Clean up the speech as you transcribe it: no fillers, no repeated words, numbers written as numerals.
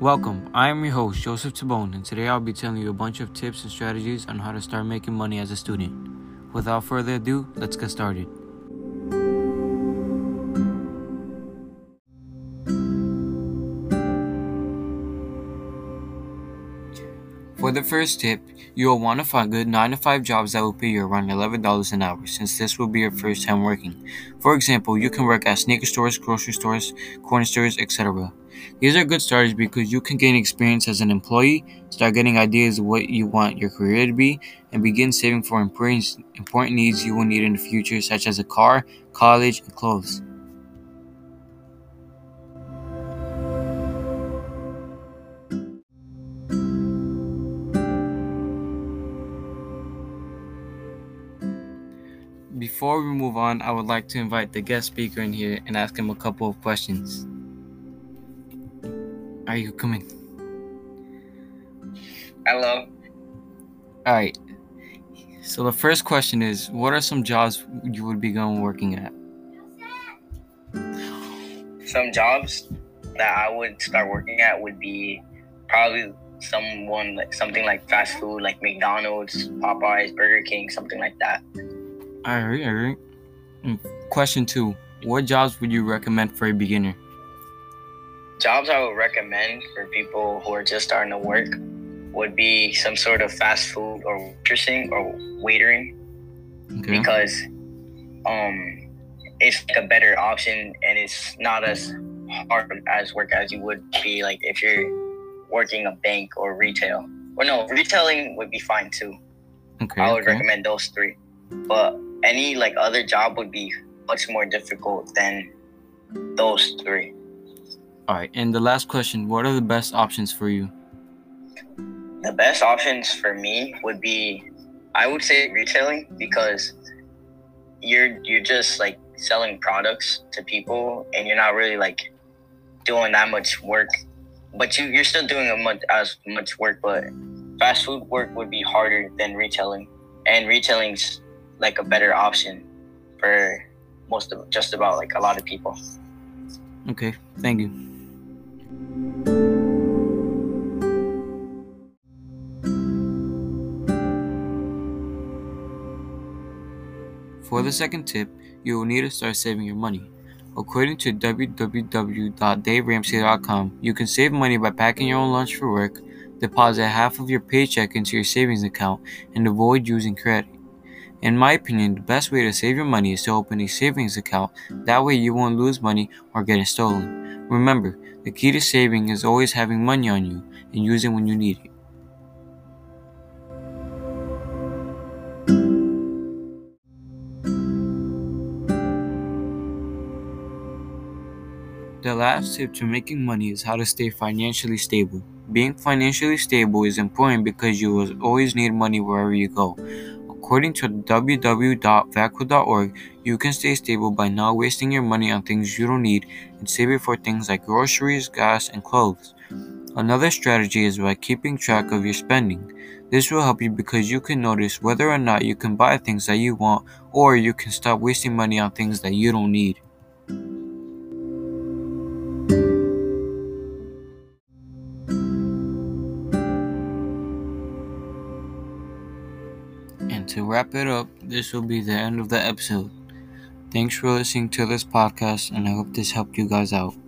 Welcome, I am your host, Joseph Tabone, and today I'll be telling you a bunch of tips and strategies on how to start making money as a student. Without further ado, let's get started. For the first tip, you will want to find good 9-to-5 jobs that will pay you around $11 an hour, since this will be your first time working. For example, you can work at sneaker stores, grocery stores, corner stores, etc. These are good starters because you can gain experience as an employee, start getting ideas of what you want your career to be, and begin saving for important needs you will need in the future, such as a car, college, and clothes. Before we move on, I would like to invite the guest speaker in here and ask him a couple of questions. Are you coming? Hello. Alright, so the first question is, what are some jobs you would be going working at? Some jobs that I would start working at would be probably something like fast food, like McDonald's, Popeyes, Burger King, something like that. All right. Question 2. What jobs would you recommend for a beginner? Jobs I would recommend for people who are just starting to work would be some sort of fast food or waitering. Okay. Because it's a better option and it's not as hard as work as you would be like if you're working a bank or retail. Or no, retailing would be fine too. Okay. I would recommend those 3. But any other job would be much more difficult than those 3. All right, and the last question, what are the best options for you? The best options for me would be, I would say, retailing, because you're just selling products to people and you're not really doing that much work, but you're still doing as much work. But fast food work would be harder than retailing, and retailing's a better option for a lot of people. Okay, thank you. For the second tip, you will need to start saving your money. According to www.daveramsey.com, you can save money by packing your own lunch for work, deposit half of your paycheck into your savings account, and avoid using credit. In my opinion, the best way to save your money is to open a savings account. That way you won't lose money or get it stolen. Remember, the key to saving is always having money on you and using it when you need it. The last tip to making money is how to stay financially stable. Being financially stable is important because you will always need money wherever you go. According to www.vaco.org, you can stay stable by not wasting your money on things you don't need and save it for things like groceries, gas, and clothes. Another strategy is by keeping track of your spending. This will help you because you can notice whether or not you can buy things that you want, or you can stop wasting money on things that you don't need. To wrap it up, this will be the end of the episode. Thanks for listening to this podcast, and I hope this helped you guys out.